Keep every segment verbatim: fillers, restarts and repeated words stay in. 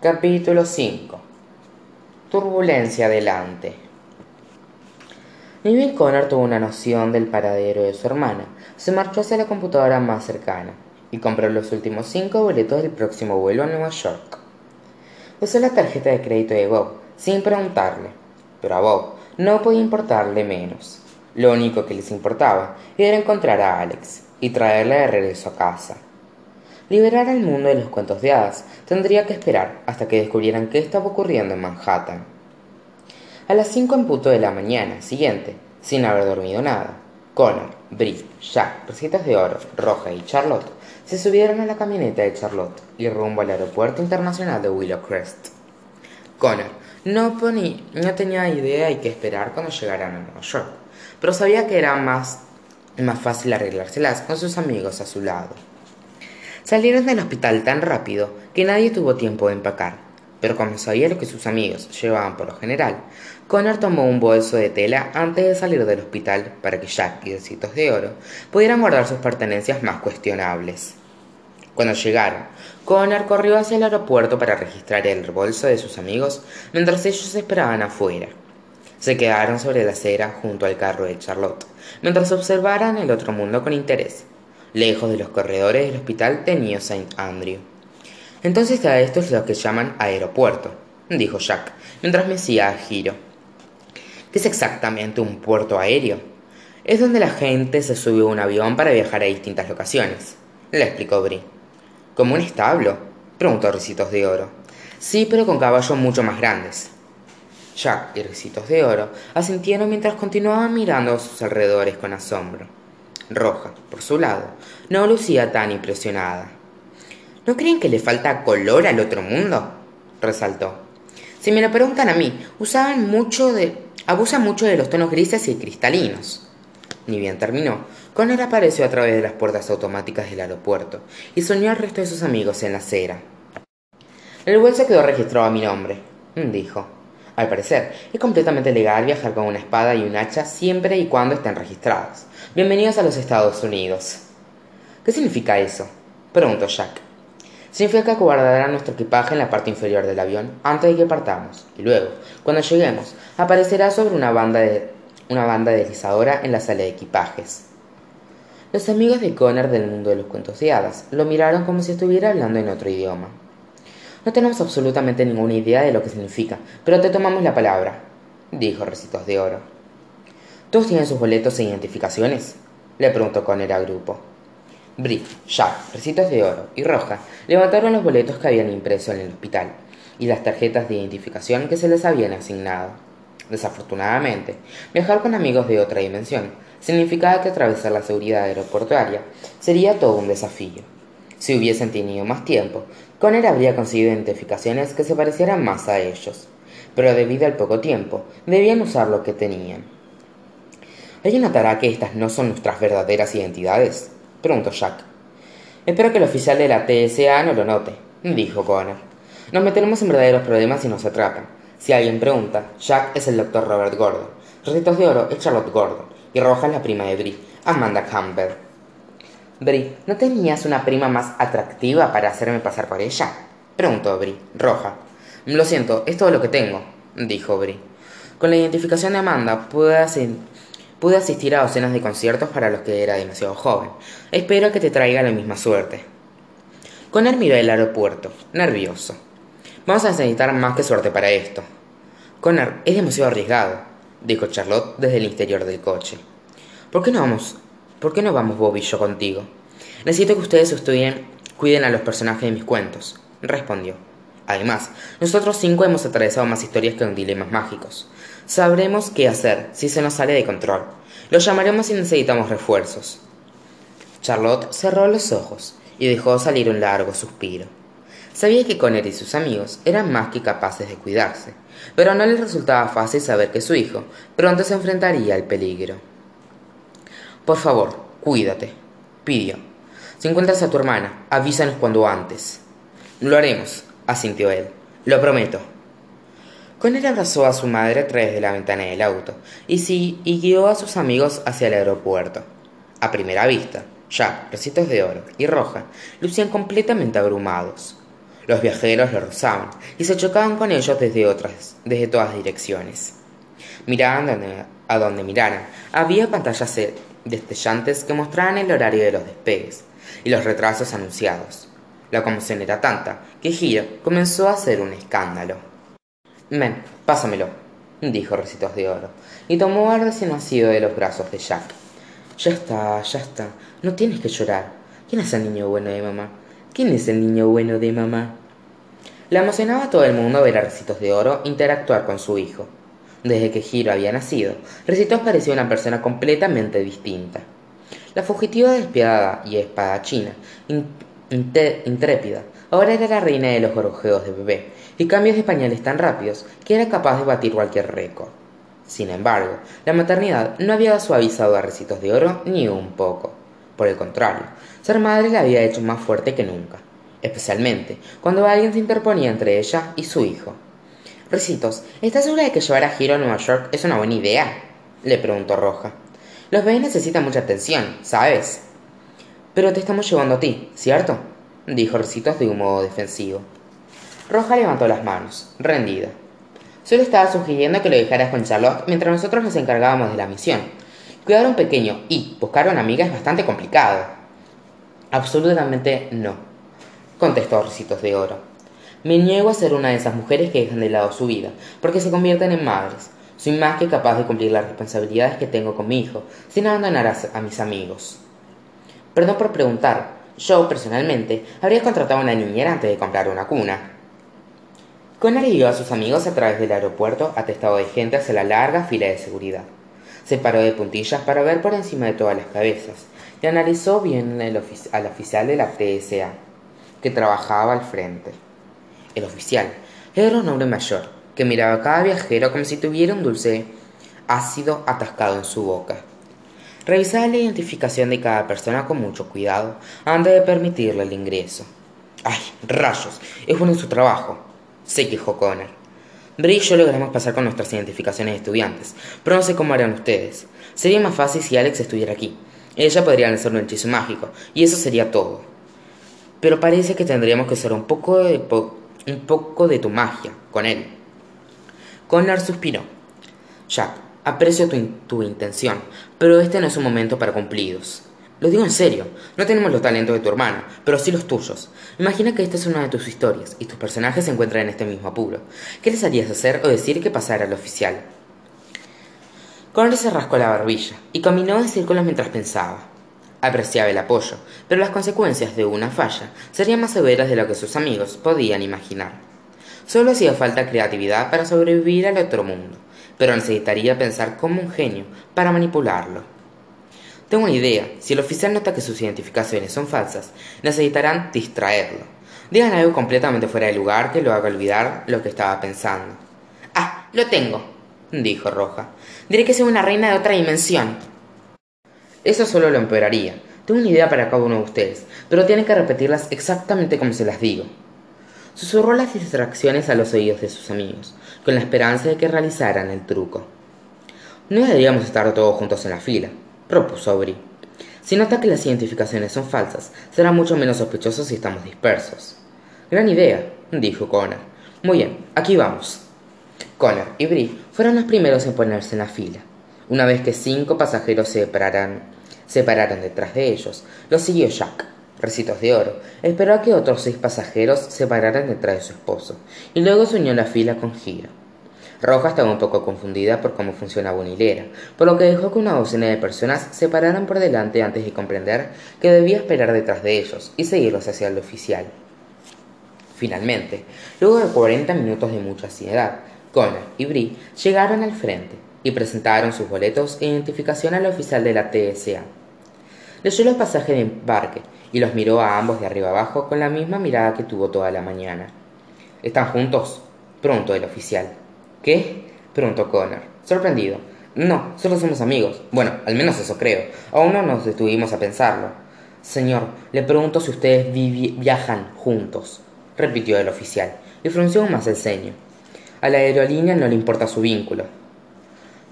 Capítulo cinco. Turbulencia adelante. Nibie Connor tuvo una noción del paradero de su hermana. Se marchó hacia la computadora más cercana y compró los últimos cinco boletos del próximo vuelo a Nueva York. Usó la tarjeta de crédito de Bob sin preguntarle, pero a Bob no podía importarle menos. Lo único que les importaba era encontrar a Alex y traerla de regreso a casa. Liberar al mundo de los cuentos de hadas tendría que esperar hasta que descubrieran qué estaba ocurriendo en Manhattan. A las cinco en punto de la mañana siguiente, sin haber dormido nada, Connor, Brie, Jack, Recetas de Oro, Roja y Charlotte se subieron a la camioneta de Charlotte y rumbo al aeropuerto internacional de Willowcrest. Connor no, ponía, no tenía idea de qué esperar cuando llegaran a Nueva York, pero sabía que era más, más fácil arreglárselas con sus amigos a su lado. Salieron del hospital tan rápido que nadie tuvo tiempo de empacar, pero como sabía lo que sus amigos llevaban por lo general, Connor tomó un bolso de tela antes de salir del hospital para que Jack y Duesitos de Oro pudieran guardar sus pertenencias más cuestionables. Cuando llegaron, Connor corrió hacia el aeropuerto para registrar el bolso de sus amigos mientras ellos esperaban afuera. Se quedaron sobre la acera junto al carro de Charlotte mientras observaran el otro mundo con interés, lejos de los corredores del hospital de Saint Andrew. Entonces a esto es lo que llaman aeropuerto, dijo Jack, mientras mecía a Giro. ¿Qué es exactamente un puerto aéreo? Es donde la gente se sube a un avión para viajar a distintas locaciones, le explicó Brie. ¿Como un establo?, preguntó Ricitos de Oro. Sí, pero con caballos mucho más grandes. Jack y Ricitos de Oro asintieron mientras continuaban mirando a sus alrededores con asombro. Roja, por su lado, no lucía tan impresionada. ¿No creen que le falta color al otro mundo?, resaltó. Si me lo preguntan a mí, usaban mucho de, abusan mucho de los tonos grises y cristalinos. Ni bien terminó, Connor apareció a través de las puertas automáticas del aeropuerto y se unió al resto de sus amigos en la acera. El bolso quedó registrado a mi nombre, dijo. Al parecer, es completamente legal viajar con una espada y un hacha siempre y cuando estén registrados. Bienvenidos a los Estados Unidos. ¿Qué significa eso?, preguntó Jack. Significa que guardarán nuestro equipaje en la parte inferior del avión antes de que partamos, y luego, cuando lleguemos, aparecerá sobre una banda, de, una banda deslizadora en la sala de equipajes. Los amigos de Connor del mundo de los cuentos de hadas lo miraron como si estuviera hablando en otro idioma. No tenemos absolutamente ninguna idea de lo que significa, pero te tomamos la palabra, dijo Ricitos de Oro. ¿Todos tienen sus boletos e identificaciones?, le preguntó Connor al grupo. Brie, Jack, Ricitos de Oro y Roja levantaron los boletos que habían impreso en el hospital y las tarjetas de identificación que se les habían asignado. Desafortunadamente, viajar con amigos de otra dimensión significaba que atravesar la seguridad aeroportuaria sería todo un desafío. Si hubiesen tenido más tiempo, Connor habría conseguido identificaciones que se parecieran más a ellos, pero debido al poco tiempo, debían usar lo que tenían. ¿Alguien notará que estas no son nuestras verdaderas identidades?, preguntó Jack. Espero que el oficial de la T S A no lo note, dijo Connor. Nos meteremos en verdaderos problemas si nos atrapan. Si alguien pregunta, Jack es el doctor Robert Gordon, Ricitos de Oro es Charlotte Gordon y Roja es la prima de Brie, Amanda Campbell. Brie, ¿no tenías una prima más atractiva para hacerme pasar por ella?, preguntó Brie. Roja. Lo siento, es todo lo que tengo, dijo Brie. Con la identificación de Amanda pude, asist pude asistir a docenas de conciertos para los que era demasiado joven. Espero que te traiga la misma suerte. Connor miró el aeropuerto, nervioso. Vamos a necesitar más que suerte para esto. Connor, es demasiado arriesgado, dijo Charlotte desde el interior del coche. ¿Por qué no vamos a... ¿Por qué no vamos Bob y yo contigo? Necesito que ustedes estudien, cuiden a los personajes de mis cuentos, respondió. Además, nosotros cinco hemos atravesado más historias que con dilemas mágicos. Sabremos qué hacer si se nos sale de control. Los llamaremos si necesitamos refuerzos. Charlotte cerró los ojos y dejó salir un largo suspiro. Sabía que Connor y sus amigos eran más que capaces de cuidarse, pero no les resultaba fácil saber que su hijo pronto se enfrentaría al peligro. Por favor, cuídate, pidió. Si encuentras a tu hermana, avísanos cuanto antes. Lo haremos, asintió él. Lo prometo. Connor abrazó a su madre a través de la ventana del auto y, sí, y guió a sus amigos hacia el aeropuerto. A primera vista, Jack, Ricitos de Oro y Roja lucían completamente abrumados. Los viajeros lo rozaban y se chocaban con ellos desde, otras, desde todas direcciones. Miraban donde, a donde miraran. Había pantallas destellantes que mostraban el horario de los despegues y los retrasos anunciados. La conmoción era tanta que Giro comenzó a hacer un escándalo. «Ven, pásamelo», dijo Ricitos de Oro, y tomó al recién nacido de los brazos de Jack. «Ya está, ya está, no tienes que llorar. ¿Quién es el niño bueno de mamá? ¿Quién es el niño bueno de mamá?» La emocionaba a todo el mundo ver a Ricitos de Oro interactuar con su hijo. Desde que Giro había nacido, Ricitos parecía una persona completamente distinta. La fugitiva despiadada y espadachina, in intrépida, ahora era la reina de los gorjeos de bebé y cambios de pañales tan rápidos que era capaz de batir cualquier récord. Sin embargo, la maternidad no había suavizado a Ricitos de Oro ni un poco. Por el contrario, ser madre la había hecho más fuerte que nunca, especialmente cuando alguien se interponía entre ella y su hijo. «Ricitos, ¿estás segura de que llevar a Giro a Nueva York es una buena idea?», le preguntó Roja. «Los bebés necesitan mucha atención, ¿sabes? Pero te estamos llevando a ti, ¿cierto?», dijo Ricitos de un modo defensivo. Roja levantó las manos, rendida. «Solo estaba sugiriendo que lo dejaras con Charlotte mientras nosotros nos encargábamos de la misión. Cuidar a un pequeño y buscar a una amiga es bastante complicado». «Absolutamente no», contestó Ricitos de Oro. «Me niego a ser una de esas mujeres que dejan de lado su vida, porque se convierten en madres. Soy más que capaz de cumplir las responsabilidades que tengo con mi hijo, sin abandonar a, a mis amigos». «Perdón por preguntar. Yo, personalmente, habría contratado a una niñera antes de comprar una cuna». Connor guió a sus amigos a través del aeropuerto, atestado de gente hacia la larga fila de seguridad. Se paró de puntillas para ver por encima de todas las cabezas, y analizó bien el ofici- al oficial de la T S A, que trabajaba al frente. El oficial era un hombre mayor, que miraba a cada viajero como si tuviera un dulce ácido atascado en su boca. Revisaba la identificación de cada persona con mucho cuidado antes de permitirle el ingreso. «¡Ay, rayos! Es bueno su trabajo», se quejó Connor. «Brie y yo logramos pasar con nuestras identificaciones de estudiantes, pero no sé cómo harán ustedes. Sería más fácil si Alex estuviera aquí. Ella podría lanzar un hechizo mágico, y eso sería todo. Pero parece que tendríamos que usar un poco de... Po un poco de tu magia con él». Connor suspiró. «Jack, aprecio tu, in tu intención, pero este no es un momento para cumplidos. Lo digo en serio, no tenemos los talentos de tu hermana, pero sí los tuyos. Imagina que esta es una de tus historias y tus personajes se encuentran en este mismo apuro. ¿Qué les harías hacer o decir que pasara al oficial?». Connor se rascó la barbilla y caminó en círculos mientras pensaba. Apreciaba el apoyo, pero las consecuencias de una falla serían más severas de lo que sus amigos podían imaginar. Solo hacía falta creatividad para sobrevivir al otro mundo, pero necesitaría pensar como un genio para manipularlo. «Tengo una idea. Si el oficial nota que sus identificaciones son falsas, necesitarán distraerlo. Digan algo completamente fuera de lugar que lo haga olvidar lo que estaba pensando». «¡Ah, lo tengo!», dijo Roja. «Diré que soy una reina de otra dimensión». «Eso solo lo empeoraría. Tengo una idea para cada uno de ustedes, pero tienen que repetirlas exactamente como se las digo». Susurró las distracciones a los oídos de sus amigos, con la esperanza de que realizaran el truco. «No deberíamos estar todos juntos en la fila», propuso Brie. «Si nota que las identificaciones son falsas, será mucho menos sospechoso si estamos dispersos». «Gran idea», dijo Connor. «Muy bien, aquí vamos». Connor y Brie fueron los primeros en ponerse en la fila. Una vez que cinco pasajeros se separaron, se pararon detrás de ellos, los siguió Jack. Ricitos de Oro esperó a que otros seis pasajeros se pararan detrás de su esposo, y luego se unió a la fila con Giro. Roja estaba un poco confundida por cómo funcionaba una hilera, por lo que dejó que una docena de personas se pararan por delante antes de comprender que debía esperar detrás de ellos y seguirlos hacia el oficial. Finalmente, luego de cuarenta minutos de mucha ansiedad, Connor y Brie llegaron al frente y presentaron sus boletos e identificación al oficial de la T S A. Leyó los pasajes de embarque y los miró a ambos de arriba abajo con la misma mirada que tuvo toda la mañana. «¿Están juntos?», preguntó el oficial. «¿Qué?», preguntó Connor, sorprendido. «No, solo somos amigos. Bueno, al menos eso creo. Aún no nos detuvimos a pensarlo». «Señor, le pregunto si ustedes vi viajan juntos», repitió el oficial, y frunció más el ceño. A la aerolínea no le importa su vínculo.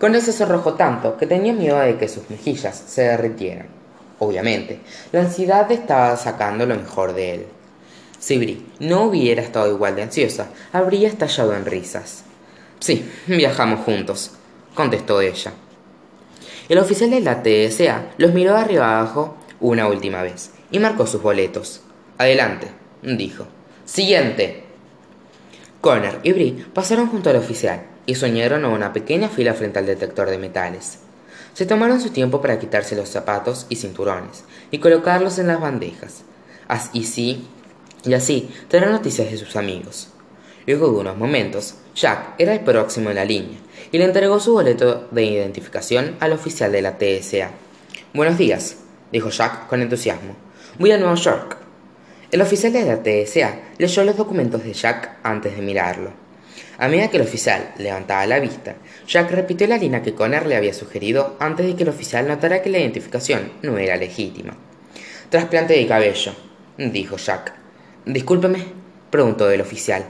Connor se sonrojó tanto que tenía miedo de que sus mejillas se derritieran. Obviamente, la ansiedad estaba sacando lo mejor de él. Si Brie no hubiera estado igual de ansiosa, habría estallado en risas. —Sí, viajamos juntos —contestó ella. El oficial de la T S A los miró arriba abajo una última vez y marcó sus boletos. —Adelante —dijo—. ¡Siguiente! Connor y Brie pasaron junto al oficial y se unieron a una pequeña fila frente al detector de metales. Se tomaron su tiempo para quitarse los zapatos y cinturones y colocarlos en las bandejas. Y sí, y así tener noticias de sus amigos. Luego de unos momentos, Jack era el próximo en la línea y le entregó su boleto de identificación al oficial de la T S A. «Buenos días», dijo Jack con entusiasmo. «Voy a Nueva York». El oficial de la T S A leyó los documentos de Jack antes de mirarlo. A medida que el oficial levantaba la vista, Jack repitió la línea que Connor le había sugerido antes de que el oficial notara que la identificación no era legítima. «Trasplante de cabello», dijo Jack. «Discúlpeme», preguntó el oficial.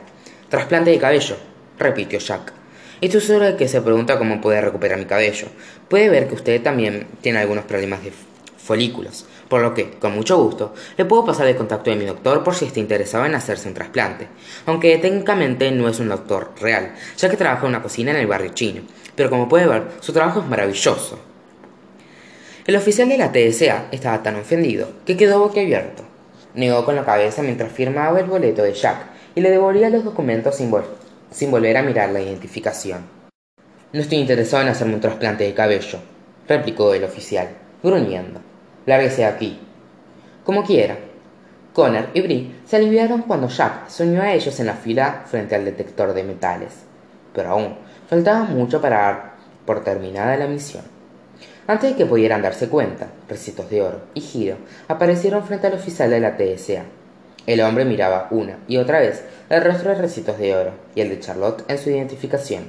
«Trasplante de cabello», repitió Jack. «Esto es hora de que se pregunta cómo puede recuperar mi cabello. Puede ver que usted también tiene algunos problemas de folículos, por lo que, con mucho gusto, le puedo pasar el contacto de mi doctor por si está interesado en hacerse un trasplante. Aunque técnicamente no es un doctor real, ya que trabaja en una cocina en el barrio chino. Pero como puede ver, su trabajo es maravilloso». El oficial de la T S A estaba tan ofendido que quedó boquiabierto. Negó con la cabeza mientras firmaba el boleto de Jack y le devolvía los documentos sin, vol sin volver a mirar la identificación. «No estoy interesado en hacerme un trasplante de cabello», replicó el oficial, gruñendo. «Lárguese de aquí». «Como quiera». Connor y Brie se aliviaron cuando Jack se unió a ellos en la fila frente al detector de metales. Pero aún faltaba mucho para dar por terminada la misión. Antes de que pudieran darse cuenta, Ricitos de Oro y Giro aparecieron frente al oficial de la T S A. El hombre miraba una y otra vez el rostro de Ricitos de Oro y el de Charlotte en su identificación,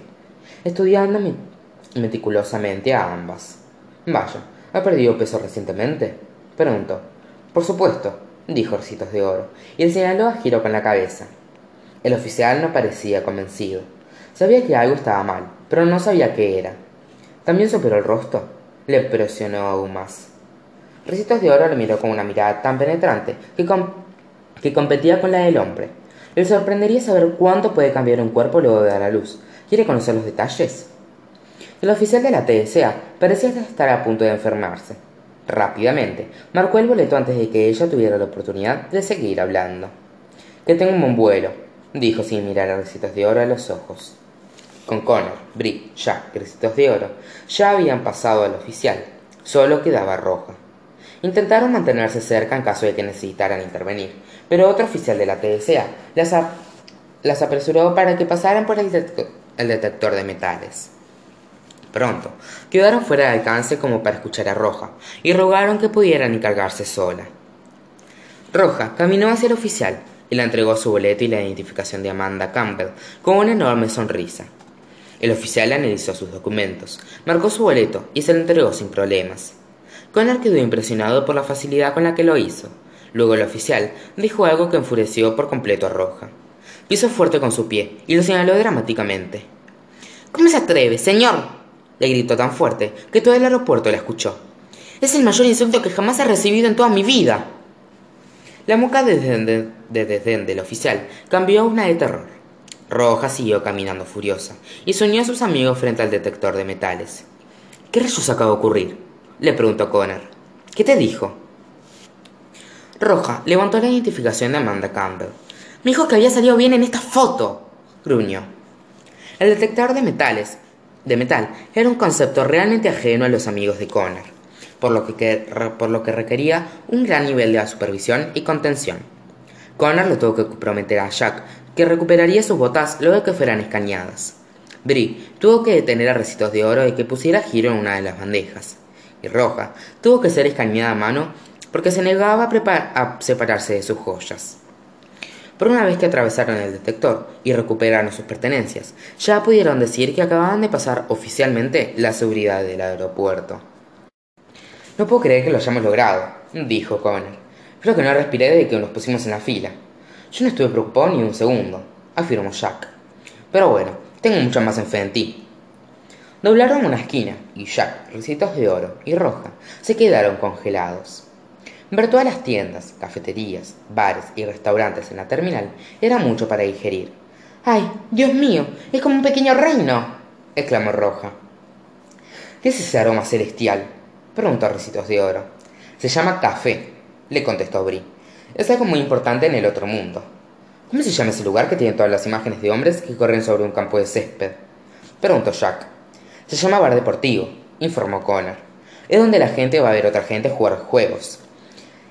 estudiando meticulosamente a ambas. «Vaya, ¿ha perdido peso recientemente?», preguntó. «Por supuesto», dijo Ricitos de Oro, y le señaló a Giro con la cabeza. El oficial no parecía convencido. Sabía que algo estaba mal, pero no sabía qué era. «¿También se operó el rostro?», le presionó aún más. Ricitos de Oro le miró con una mirada tan penetrante que con... que competía con la del hombre. Le sorprendería saber cuánto puede cambiar un cuerpo luego de dar a luz. ¿Quiere conocer los detalles? El oficial de la T S A parecía estar a punto de enfermarse. Rápidamente marcó el boleto antes de que ella tuviera la oportunidad de seguir hablando. «Que tenga un buen vuelo», dijo sin mirar a Ricitos de Oro a los ojos. Con Connor, Brie, Jack y Ricitos de Oro ya habían pasado al oficial. Solo quedaba Roja. Intentaron mantenerse cerca en caso de que necesitaran intervenir, pero otro oficial de la T S A las, ap las apresuró para que pasaran por el, de el detector de metales. Pronto quedaron fuera de alcance como para escuchar a Roja y rogaron que pudieran encargarse sola. Roja caminó hacia el oficial y le entregó su boleto y la identificación de Amanda Campbell con una enorme sonrisa. El oficial analizó sus documentos, marcó su boleto y se lo entregó sin problemas. Connor quedó impresionado por la facilidad con la que lo hizo. Luego el oficial dijo algo que enfureció por completo a Roja. Pisó fuerte con su pie y lo señaló dramáticamente. «¿Cómo se atreve, señor?», le gritó tan fuerte que todo el aeropuerto la escuchó. «Es el mayor insulto que jamás he recibido en toda mi vida». La mueca de desdén de, de del oficial cambió a una de terror. Roja siguió caminando furiosa y se unió a sus amigos frente al detector de metales. «¿Qué rayos acaba de ocurrir?», le preguntó Connor. «¿Qué te dijo?». Roja levantó la identificación de Amanda Campbell. «Me dijo que había salido bien en esta foto», gruñó. El detector de metales de metal era un concepto realmente ajeno a los amigos de Connor, por lo que, por lo que requería un gran nivel de supervisión y contención. Connor le tuvo que prometer a Jack que recuperaría sus botas luego de que fueran escaneadas. Brie tuvo que detener a Ricitos de Oro de que pusiera Giro en una de las bandejas. Y Roja tuvo que ser escaneada a mano porque se negaba a, a separarse de sus joyas. Pero una vez que atravesaron el detector y recuperaron sus pertenencias, ya pudieron decir que acababan de pasar oficialmente la seguridad del aeropuerto. «No puedo creer que lo hayamos logrado», dijo Connor. «Creo que no respiré desde que nos pusimos en la fila». «Yo no estuve preocupado ni un segundo», afirmó Jack. «Pero bueno, tengo mucha más fe en ti». Doblaron una esquina y Jack, Ricitos de Oro y Roja se quedaron congelados. Ver todas las tiendas, cafeterías, bares y restaurantes en la terminal era mucho para digerir. ¡Ay, Dios mío! ¡Es como un pequeño reino!, exclamó Roja. ¿Qué es ese aroma celestial?, preguntó Ricitos de Oro. Se llama café, le contestó Brie. Es algo muy importante en el otro mundo. ¿Cómo se llama ese lugar que tiene todas las imágenes de hombres que corren sobre un campo de césped?, preguntó Jack. Se llama bar deportivo, informó Connor. Es donde la gente va a ver a otra gente jugar juegos.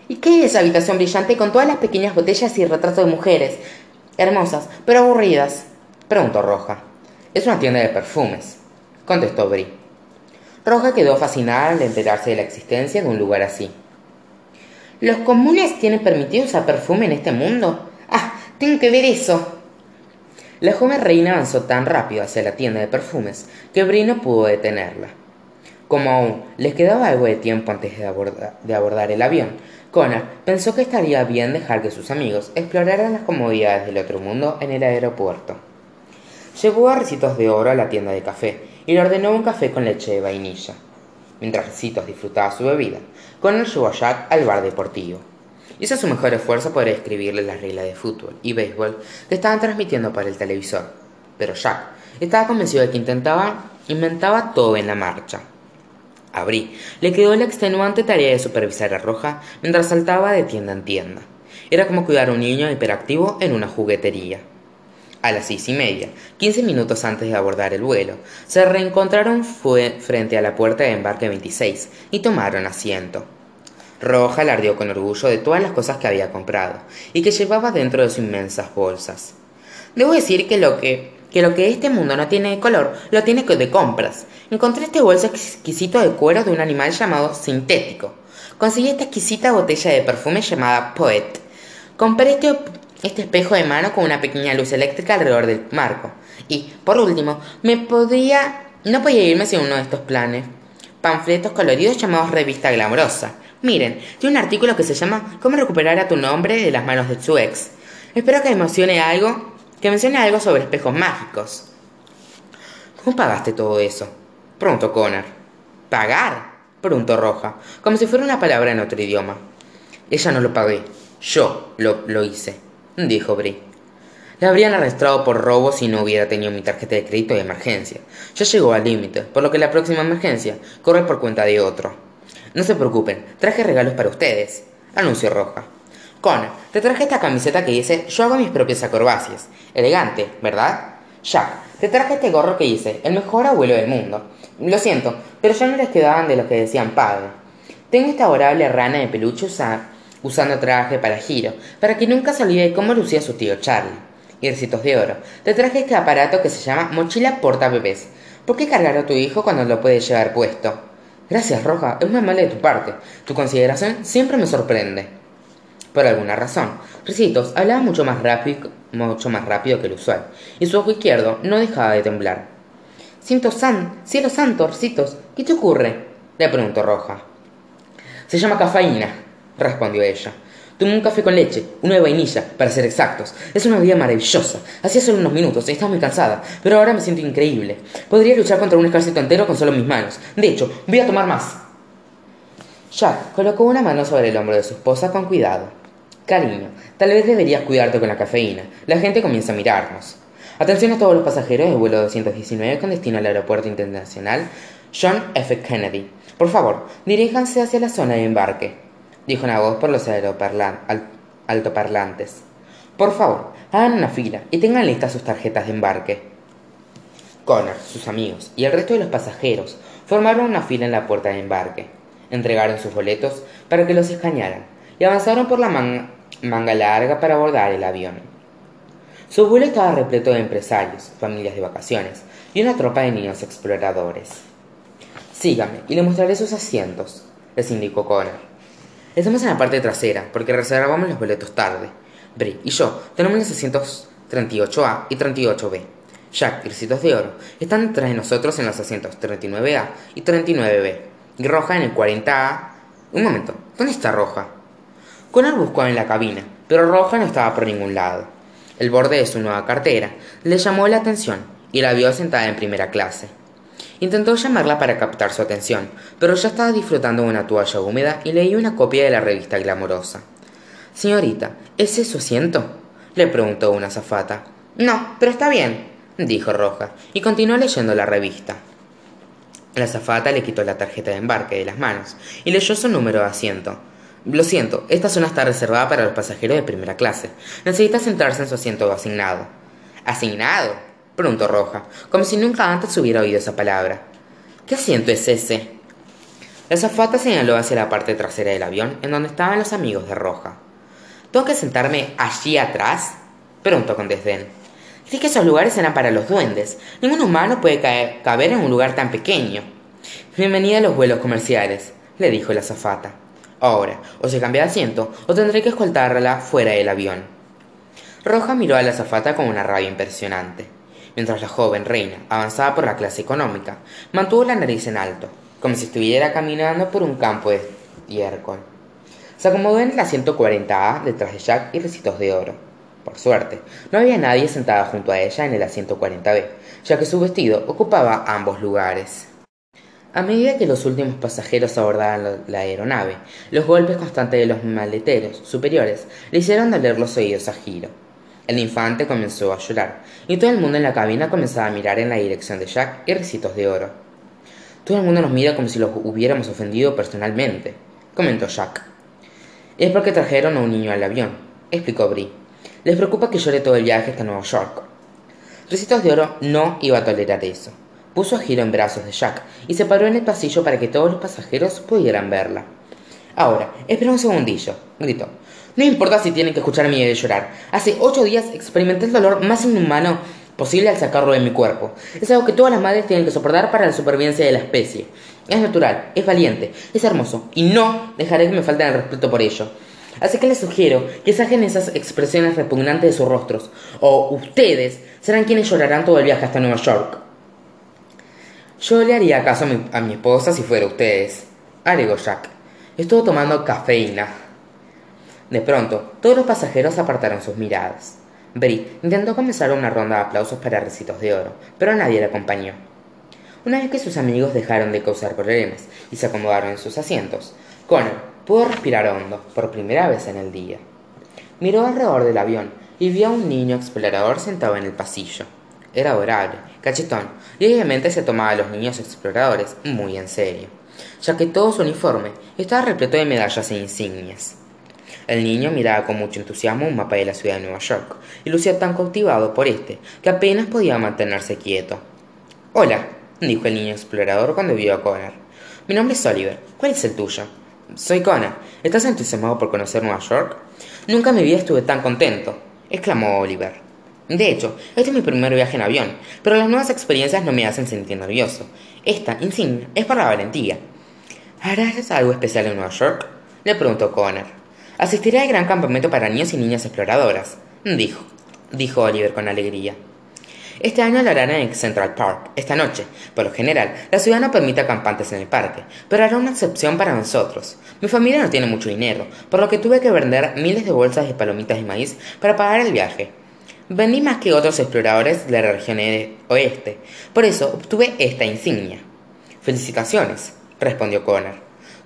¿Y qué es esa habitación brillante con todas las pequeñas botellas y retratos de mujeres hermosas, pero aburridas?, preguntó Roja. Es una tienda de perfumes, contestó Brie. Roja quedó fascinada al enterarse de la existencia de un lugar así. ¿Los comunes tienen permitido usar perfume en este mundo? ¡Ah! ¡Tengo que ver eso! La joven reina avanzó tan rápido hacia la tienda de perfumes que Brie no pudo detenerla. Como aún les quedaba algo de tiempo antes de abordar, de abordar el avión, Connor pensó que estaría bien dejar que sus amigos exploraran las comodidades del otro mundo en el aeropuerto. Llevó a Ricitos de Oro a la tienda de café y le ordenó un café con leche de vainilla. Mientras Ricitos disfrutaba su bebida, Connor llevó a Jack al bar deportivo. Hizo su mejor esfuerzo por escribirle las reglas de fútbol y béisbol que estaban transmitiendo para el televisor, pero Jack estaba convencido de que intentaba, inventaba todo en la marcha. A Brie le quedó la extenuante tarea de supervisar a Roja mientras saltaba de tienda en tienda. Era como cuidar a un niño hiperactivo en una juguetería. A las seis y media, quince minutos antes de abordar el vuelo, se reencontraron frente a la puerta de embarque veintiséis y tomaron asiento. Roja alardeó con orgullo de todas las cosas que había comprado y que llevaba dentro de sus inmensas bolsas. Debo decir que lo que, que lo que este mundo no tiene de color, lo tiene de compras. Encontré este bolso exquisito de cuero de un animal llamado sintético. Conseguí esta exquisita botella de perfume llamada Poet. Compré este, este espejo de mano con una pequeña luz eléctrica alrededor del marco. Y, por último, me podía, no podía irme sin uno de estos planes. Panfletos coloridos llamados Revista Glamorosa. Miren, tiene un artículo que se llama ¿Cómo recuperar a tu nombre de las manos de tu ex? Espero que mencione algo, que mencione algo sobre espejos mágicos. ¿Cómo pagaste todo eso?, preguntó Connor. ¿Pagar?, preguntó Roja, como si fuera una palabra en otro idioma. Ella no lo pagué, yo lo, lo hice, dijo Brie. La habrían arrestado por robo si no hubiera tenido mi tarjeta de crédito de emergencia. Ya llegó al límite, por lo que la próxima emergencia corre por cuenta de otro. No se preocupen, traje regalos para ustedes, anunció Roja. Connor, te traje esta camiseta que dice yo hago mis propias acrobacias. Elegante, ¿verdad? Jack, te traje este gorro que dice el mejor abuelo del mundo. Lo siento, pero ya no les quedaban de los que decían padre. Tengo esta adorable rana de peluche usa, usando traje para Giro, para que nunca se olvide cómo lucía su tío Charlie. Y Ricitos de Oro, te traje este aparato que se llama mochila porta bebés. ¿Por qué cargar a tu hijo cuando lo puedes llevar puesto? Gracias, Roja, es muy amable de tu parte. Tu consideración siempre me sorprende. Por alguna razón, Ricitos hablaba mucho más rápido, mucho más rápido que el usual, y su ojo izquierdo no dejaba de temblar. Siento san, cielo santo, Ricitos, ¿qué te ocurre?, le preguntó Roja. Se llama cafeína, respondió ella. Tomé un café con leche, uno de vainilla, para ser exactos. Es una bebida maravillosa. Hacía solo unos minutos, estaba muy cansada, pero ahora me siento increíble. Podría luchar contra un ejército entero con solo mis manos. De hecho, voy a tomar más. Jack colocó una mano sobre el hombro de su esposa con cuidado. Cariño, tal vez deberías cuidarte con la cafeína. La gente comienza a mirarnos. Atención a todos los pasajeros del vuelo doscientos diecinueve con destino al aeropuerto internacional John F. Kennedy. Por favor, diríjanse hacia la zona de embarque, dijo una voz por los altoparlantes. Por favor, hagan una fila y tengan listas sus tarjetas de embarque. Connor, sus amigos y el resto de los pasajeros formaron una fila en la puerta de embarque. Entregaron sus boletos para que los escanearan y avanzaron por la man- manga larga para abordar el avión. Su vuelo estaba repleto de empresarios, familias de vacaciones y una tropa de niños exploradores. Sígame y le mostraré sus asientos, les indicó Connor. Estamos en la parte trasera, porque reservamos los boletos tarde. Brie y yo tenemos los asientos treinta y ocho A y treinta y ocho B. Jack y Ricitos de Oro están tras de nosotros en los asientos treinta y nueve A y treinta y nueve B. Y Roja en el cuarenta A... Un momento, ¿dónde está Roja? Connor buscó en la cabina, pero Roja no estaba por ningún lado. El borde de su nueva cartera le llamó la atención y la vio sentada en primera clase. Intentó llamarla para captar su atención, pero ya estaba disfrutando de una toalla húmeda y leía una copia de la revista glamorosa. —Señorita, ¿ese es su asiento? —le preguntó una azafata. —No, pero está bien —dijo Roja, y continuó leyendo la revista. La azafata le quitó la tarjeta de embarque de las manos y leyó su número de asiento. —Lo siento, esta zona está reservada para los pasajeros de primera clase. Necesita sentarse en su asiento asignado. —¿Asignado? —preguntó Roja, como si nunca antes hubiera oído esa palabra. —¿Qué asiento es ese? La azafata señaló hacia la parte trasera del avión, en donde estaban los amigos de Roja. —¿Tengo que sentarme allí atrás? —preguntó con desdén. —Dije que esos lugares eran para los duendes. Ningún humano puede caer, caber en un lugar tan pequeño. —Bienvenida a los vuelos comerciales —le dijo la azafata. Ahora, o se cambia de asiento, o tendré que escoltarla fuera del avión. Roja miró a la azafata con una rabia impresionante. Mientras la joven reina avanzaba por la clase económica, mantuvo la nariz en alto, como si estuviera caminando por un campo de estiércol. Se acomodó en el asiento cuarenta A detrás de Jack y Ricitos de Oro. Por suerte, no había nadie sentada junto a ella en el asiento cuarenta B, ya que su vestido ocupaba ambos lugares. A medida que los últimos pasajeros abordaban la aeronave, los golpes constantes de los maleteros superiores le hicieron doler los oídos a Giro. El infante comenzó a llorar, y todo el mundo en la cabina comenzaba a mirar en la dirección de Jack y Ricitos de Oro. —Todo el mundo nos mira como si los hubiéramos ofendido personalmente —comentó Jack. —Es porque trajeron a un niño al avión —explicó Brie—. Les preocupa que llore todo el viaje hasta Nueva York. Ricitos de Oro no iba a tolerar eso. Puso a Giro en brazos de Jack y se paró en el pasillo para que todos los pasajeros pudieran verla. —Ahora, espera un segundillo —gritó—. No importa si tienen que escuchar a mi bebé llorar. Hace ocho días experimenté el dolor más inhumano posible al sacarlo de mi cuerpo. Es algo que todas las madres tienen que soportar para la supervivencia de la especie. Es natural, es valiente, es hermoso, y no dejaré que me falten el respeto por ello. Así que les sugiero que saquen esas expresiones repugnantes de sus rostros, o ustedes serán quienes llorarán todo el viaje hasta Nueva York. —Yo le haría caso a mi, a mi esposa si fuera ustedes —agregó Jack—. Estuvo tomando cafeína. De pronto, todos los pasajeros apartaron sus miradas. Brie intentó comenzar una ronda de aplausos para Ricitos de Oro, pero nadie la acompañó. Una vez que sus amigos dejaron de causar problemas y se acomodaron en sus asientos, Connor pudo respirar hondo por primera vez en el día. Miró alrededor del avión y vio a un niño explorador sentado en el pasillo. Era adorable, cachetón, y obviamente se tomaba a los niños exploradores muy en serio, ya que todo su uniforme estaba repleto de medallas e insignias. El niño miraba con mucho entusiasmo un mapa de la ciudad de Nueva York, y lucía tan cautivado por este que apenas podía mantenerse quieto. —Hola —dijo el niño explorador cuando vio a Connor—. Mi nombre es Oliver. ¿Cuál es el tuyo? —Soy Connor. ¿Estás entusiasmado por conocer Nueva York? —Nunca en mi vida estuve tan contento —exclamó Oliver—. De hecho, este es mi primer viaje en avión, pero las nuevas experiencias no me hacen sentir nervioso. Esta insignia es para la valentía. —¿Harás algo especial en Nueva York? —le preguntó Connor. —Asistiré al gran campamento para niños y niñas exploradoras —dijo, dijo Oliver con alegría—. Este año lo harán en Central Park, esta noche. Por lo general, la ciudad no permite acampantes en el parque, pero hará una excepción para nosotros. Mi familia no tiene mucho dinero, por lo que tuve que vender miles de bolsas de palomitas de maíz para pagar el viaje. Vendí más que otros exploradores de la región oeste, por eso obtuve esta insignia. —Felicitaciones —respondió Connor—.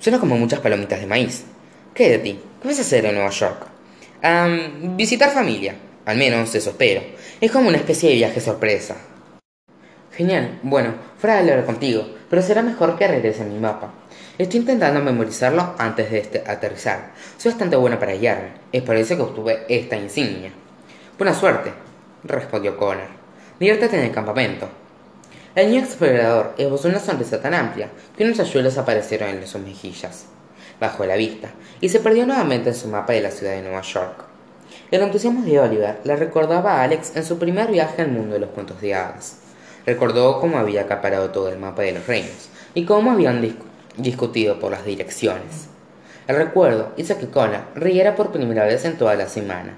Suena como muchas palomitas de maíz. —¿Qué de ti? ¿Qué vas a hacer en Nueva York? Um, —Visitar familia, al menos eso espero. Es como una especie de viaje sorpresa. —Genial, bueno, fuera de hablar contigo, pero será mejor que regrese a mi mapa. Estoy intentando memorizarlo antes de este aterrizar. Soy bastante bueno para guiarme, es por eso que obtuve esta insignia. —Buena suerte —respondió Connor—. Diviértete en el campamento. El niño explorador esbozó una sonrisa tan amplia que unos hoyuelos aparecieron en sus mejillas. Bajó la vista y se perdió nuevamente en su mapa de la ciudad de Nueva York. El entusiasmo de Oliver le recordaba a Alex en su primer viaje al mundo de los cuentos de hadas. Recordó cómo había acaparado todo el mapa de los reinos y cómo habían dis- discutido por las direcciones. El recuerdo hizo que Connor riera por primera vez en toda la semana.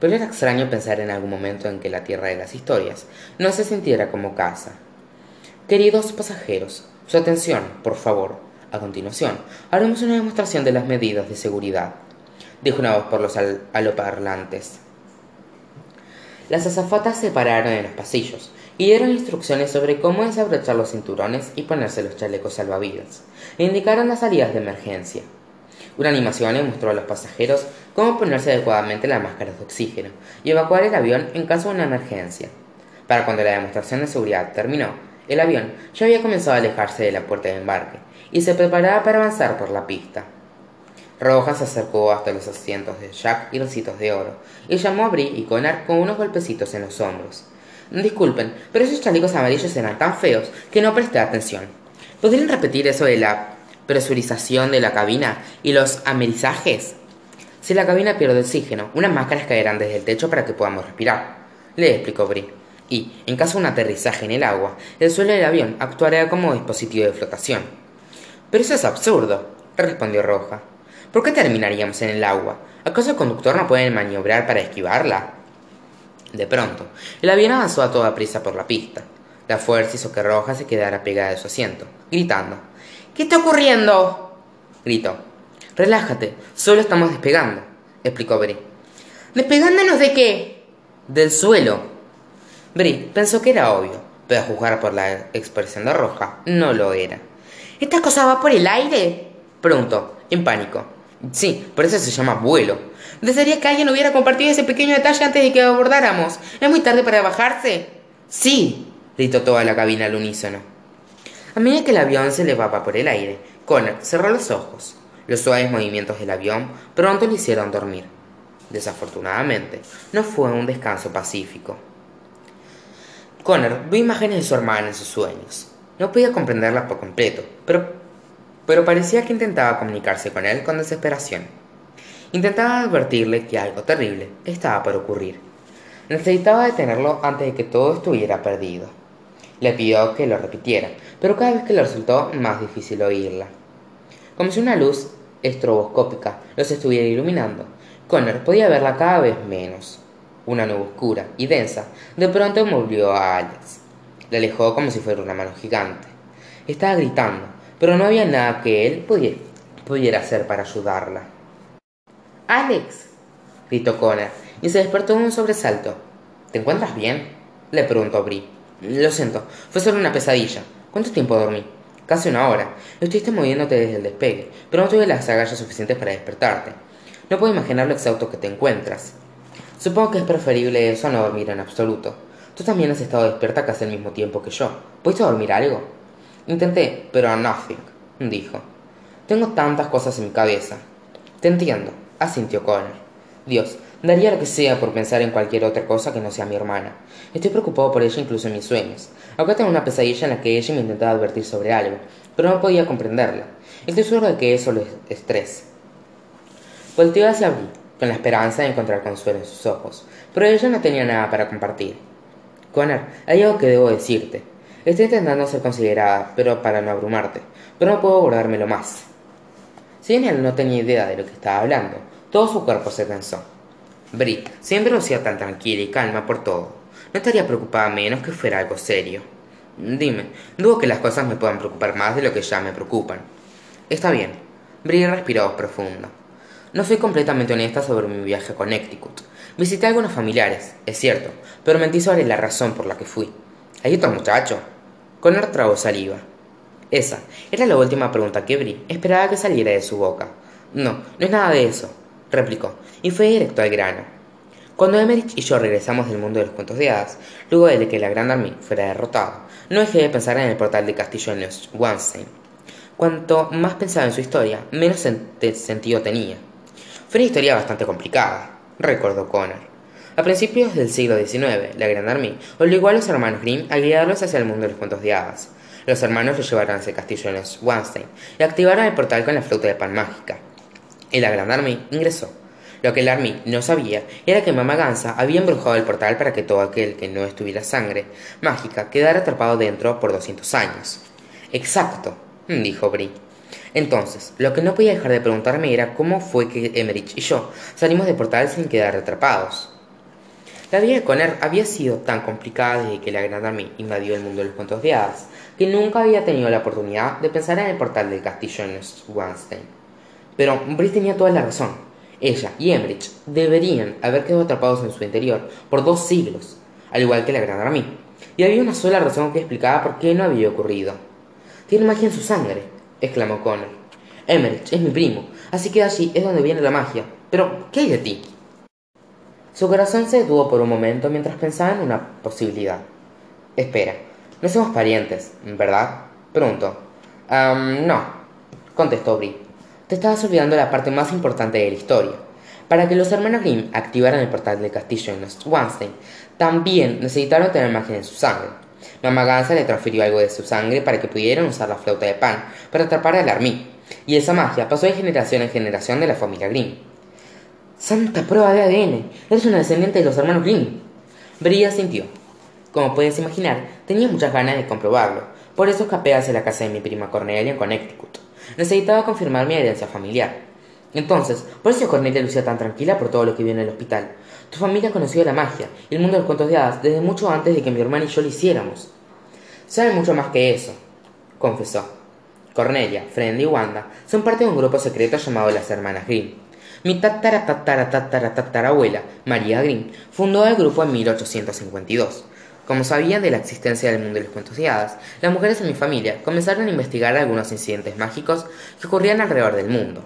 Pero era extraño pensar en algún momento en que la Tierra de las Historias no se sintiera como casa. —Queridos pasajeros, su atención, por favor. A continuación, haremos una demostración de las medidas de seguridad —dijo una voz por los al aloparlantes. Las azafatas se pararon en los pasillos y dieron instrucciones sobre cómo desabrochar los cinturones y ponerse los chalecos salvavidas, e indicaron las salidas de emergencia. Una animación le mostró a los pasajeros cómo ponerse adecuadamente las máscaras de oxígeno y evacuar el avión en caso de una emergencia. Para cuando la demostración de seguridad terminó, el avión ya había comenzado a alejarse de la puerta de embarque y se preparaba para avanzar por la pista. Roja se acercó hasta los asientos de Jack y Ricitos de Oro y llamó a Brie y Connor con unos golpecitos en los hombros. Disculpen, pero esos chalecos amarillos eran tan feos que no presté atención. ¿Podrían repetir eso de la presurización de la cabina y los amerizajes? Si la cabina pierde oxígeno, unas máscaras caerán desde el techo para que podamos respirar, le explicó Brie. Y, en caso de un aterrizaje en el agua, el suelo del avión actuará como dispositivo de flotación. Pero eso es absurdo, respondió Roja. ¿Por qué terminaríamos en el agua? ¿Acaso el conductor no puede maniobrar para esquivarla? De pronto, el avión avanzó a toda prisa por la pista. La fuerza hizo que Roja se quedara pegada de su asiento, gritando. ¿Qué está ocurriendo? Gritó. Relájate, solo estamos despegando, explicó Brie. ¿Despegándonos de qué? Del suelo. Brie pensó que era obvio, pero a juzgar por la expresión de Roja, no lo era. ¿Esta cosa va por el aire? Preguntó, en pánico. Sí, por eso se llama vuelo. Desearía que alguien hubiera compartido ese pequeño detalle antes de que abordáramos. ¿Es muy tarde para bajarse? Sí, gritó toda la cabina al unísono. A medida que el avión se elevaba por el aire, Connor cerró los ojos. Los suaves movimientos del avión pronto le hicieron dormir. Desafortunadamente, no fue un descanso pacífico. Connor vio imágenes de su hermana en sus sueños. No podía comprenderla por completo, pero, pero parecía que intentaba comunicarse con él con desesperación. Intentaba advertirle que algo terrible estaba por ocurrir. Necesitaba detenerlo antes de que todo estuviera perdido. Le pidió que lo repitiera, pero cada vez que le resultó más difícil oírla. Como si una luz estroboscópica los estuviera iluminando, Connor podía verla cada vez menos. Una nube oscura y densa de pronto envolvió a Alex. Le alejó como si fuera una mano gigante. Estaba gritando, pero no había nada que él pudiera, pudiera hacer para ayudarla. ¡Alex!, gritó Connor, y se despertó de un sobresalto. ¿Te encuentras bien?, le preguntó Brie. Lo siento, fue solo una pesadilla. ¿Cuánto tiempo dormí? Casi una hora. Estuviste moviéndote desde el despegue, pero no tuve las agallas suficientes para despertarte. No puedo imaginar lo exhausto que te encuentras. Supongo que es preferible eso a no dormir en absoluto. Tú también has estado despierta casi al mismo tiempo que yo. ¿Pudiste dormir algo? Intenté, pero nothing, dijo. Tengo tantas cosas en mi cabeza. Te entiendo, asintió Connor. Dios, daría lo que sea por pensar en cualquier otra cosa que no sea mi hermana. Estoy preocupado por ella incluso en mis sueños. Acá tengo una pesadilla en la que ella me intentaba advertir sobre algo, pero no podía comprenderla. Estoy seguro de que es solo estrés. Volteó hacia mí, con la esperanza de encontrar consuelo en sus ojos, pero ella no tenía nada para compartir. Connor, hay algo que debo decirte. Estoy intentando ser considerada, pero para no abrumarte, pero no puedo guardármelo más. Si bien él no tenía idea de lo que estaba hablando, todo su cuerpo se tensó. Brie siempre lucía tan tranquila y calma por todo. No estaría preocupada menos que fuera algo serio. Dime, dudo que las cosas me puedan preocupar más de lo que ya me preocupan. Está bien. Brie respiró profundo. No soy completamente honesta sobre mi viaje a Connecticut. Visité a algunos familiares, es cierto, pero mentí sobre la razón por la que fui. ¿Hay otro muchacho? Connor tragó saliva. Esa era la última pregunta que Brie esperaba que saliera de su boca. No, no es nada de eso, replicó, y fue directo al grano. Cuando Emmerich y yo regresamos del mundo de los cuentos de hadas, luego de que la Grande Armée fuera derrotada, no dejé de pensar en el portal del castillo de Neuschwanstein. Cuanto más pensaba en su historia, menos sentido tenía. Fue una historia bastante complicada, recordó Connor. A principios del siglo diecinueve, la Grande Armée obligó a los hermanos Grimm a guiarlos hacia el mundo de los cuentos de hadas. Los hermanos los llevaron hacia el castillo de Neuschwanstein y activaron el portal con la flauta de pan mágica. Y la Grande Armée ingresó. Lo que el Armée no sabía era que Mama Gansa había embrujado el portal para que todo aquel que no estuviera sangre mágica quedara atrapado dentro por doscientos años. Exacto, dijo Brie. Entonces, lo que no podía dejar de preguntarme era cómo fue que Emmerich y yo salimos del portal sin quedar atrapados. La vida de Connor había sido tan complicada desde que la Grande Armée invadió el mundo de los cuentos de hadas que nunca había tenido la oportunidad de pensar en el portal del castillo de Neuschwanstein. Pero Brie tenía toda la razón. Ella y Emmerich deberían haber quedado atrapados en su interior por dos siglos, al igual que la Grande Armée. y había una sola razón que explicaba por qué no había ocurrido. «Tiene magia en su sangre», exclamó Connor. «Emmerich es mi primo, así que allí es donde viene la magia. Pero, ¿qué hay de ti?» Su corazón se detuvo por un momento mientras pensaba en una posibilidad. «Espera, no somos parientes, ¿verdad?», preguntó. «Um, no», contestó Brie. «Te estabas olvidando la parte más importante de la historia. Para que los hermanos Grimm activaran el portal del castillo en Neuschwanstein, también necesitaron tener magia en su sangre. Mama Gansa le transfirió algo de su sangre para que pudieran usar la flauta de pan para atrapar al armí, y esa magia pasó de generación en generación de la familia Grimm». «¡Santa prueba de A D N! ¡Eres una descendiente de los hermanos Grimm!», Brie asintió. Como puedes imaginar, tenía muchas ganas de comprobarlo, por eso escapé hacia la casa de mi prima Cornelia en Connecticut. Necesitaba confirmar mi herencia familiar. Entonces, por eso Cornelia lucía tan tranquila por todo lo que vio en el hospital. Tu familia conoció la magia y el mundo de los cuentos de hadas desde mucho antes de que mi hermana y yo lo hiciéramos. Sabe mucho más que eso, confesó. Cornelia, Frenda y Wanda son parte de un grupo secreto llamado las Hermanas Grimm. Mi tataratataratataratatarabuela, María Grimm, fundó el grupo en mil ochocientos cincuenta y dos. Como sabían de la existencia del mundo de los cuentos de hadas, las mujeres en mi familia comenzaron a investigar algunos incidentes mágicos que ocurrían alrededor del mundo.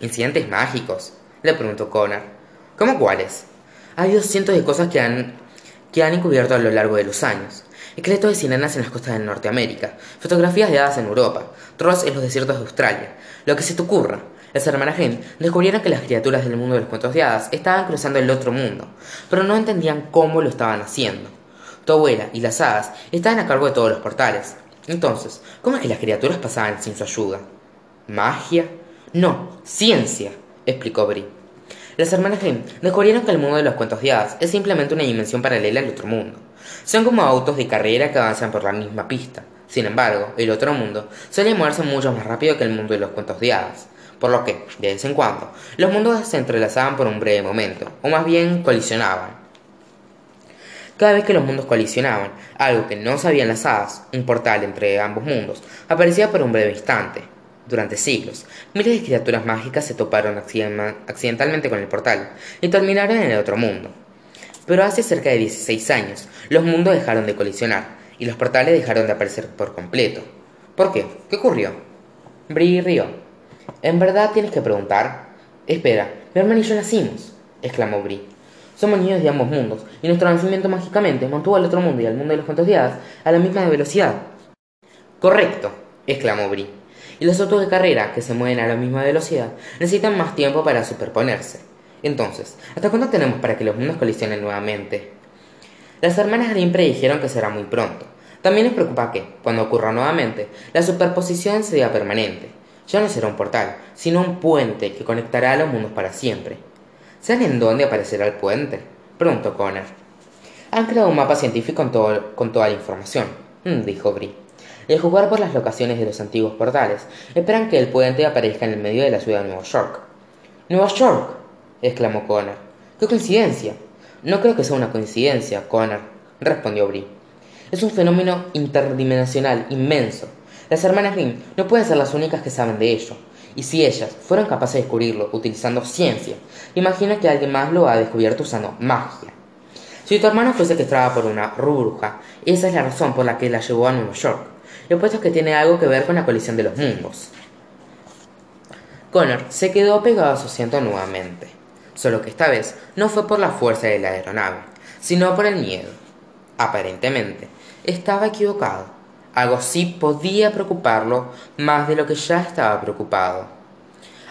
¿Incidentes mágicos?, le preguntó Connor. ¿Cómo cuáles? Ha habido cientos de cosas que han, que han encubierto a lo largo de los años. Esqueletos de sirenas en las costas de Norteamérica, fotografías de hadas en Europa, trolls en los desiertos de Australia. Lo que se te ocurra. Las hermanas Grimm descubrieron que las criaturas del mundo de los cuentos de hadas estaban cruzando el otro mundo, pero no entendían cómo lo estaban haciendo. Tu abuela y las hadas estaban a cargo de todos los portales. Entonces, ¿cómo es que las criaturas pasaban sin su ayuda? ¿Magia? No, ciencia, explicó Brie. Las hermanas Grimm descubrieron que el mundo de los cuentos de hadas es simplemente una dimensión paralela al otro mundo. Son como autos de carrera que avanzan por la misma pista. Sin embargo, el otro mundo suele moverse mucho más rápido que el mundo de los cuentos de hadas, por lo que, de vez en cuando, los mundos se entrelazaban por un breve momento, o más bien colisionaban. Cada vez que los mundos colisionaban, algo que no sabían las hadas, un portal entre ambos mundos, aparecía por un breve instante. Durante siglos, miles de criaturas mágicas se toparon accidentalmente con el portal y terminaron en el otro mundo. Pero hace cerca de dieciséis años, los mundos dejaron de colisionar y los portales dejaron de aparecer por completo. ¿Por qué? ¿Qué ocurrió? Brie rió. «¿En verdad tienes que preguntar? Espera, mi hermano y yo nacimos», exclamó Brie. «Somos niños de ambos mundos, y nuestro nacimiento mágicamente mantuvo al otro mundo y al mundo de los cuentos de hadas a la misma velocidad». «Correcto», exclamó Brie. «Y los autos de carrera, que se mueven a la misma velocidad, necesitan más tiempo para superponerse. Entonces, ¿hasta cuándo tenemos para que los mundos colisionen nuevamente?» Las hermanas Grimm predijeron que será muy pronto. También les preocupa que, cuando ocurra nuevamente, la superposición sea permanente. Ya no será un portal, sino un puente que conectará a los mundos para siempre. ¿Saben en dónde aparecerá el puente?, preguntó Connor. Han creado un mapa científico con, todo, con toda la información, dijo Brie. Y al jugar por las locaciones de los antiguos portales, esperan que el puente aparezca en el medio de la ciudad de Nueva York. ¡Nueva York!, exclamó Connor. ¡Qué coincidencia! No creo que sea una coincidencia, Connor, respondió Brie. Es un fenómeno interdimensional inmenso. Las hermanas Grimm no pueden ser las únicas que saben de ello, y si ellas fueron capaces de descubrirlo utilizando ciencia, imagina que alguien más lo ha descubierto usando magia. Si tu hermano fue secuestrada por una bruja, esa es la razón por la que la llevó a Nueva York. Lo opuesto es que tiene algo que ver con la colisión de los mundos. Connor se quedó pegado a su asiento nuevamente, solo que esta vez no fue por la fuerza de la aeronave, sino por el miedo. Aparentemente, estaba equivocado. Algo sí podía preocuparlo más de lo que ya estaba preocupado.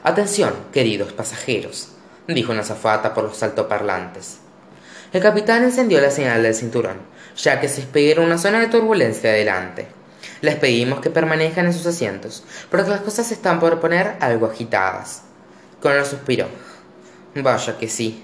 «Atención, queridos pasajeros», dijo una azafata por los altoparlantes. El capitán encendió la señal del cinturón, ya que se espera una zona de turbulencia adelante. Les pedimos que permanezcan en sus asientos, porque las cosas están por poner algo agitadas. Connor suspiró. «Vaya que sí».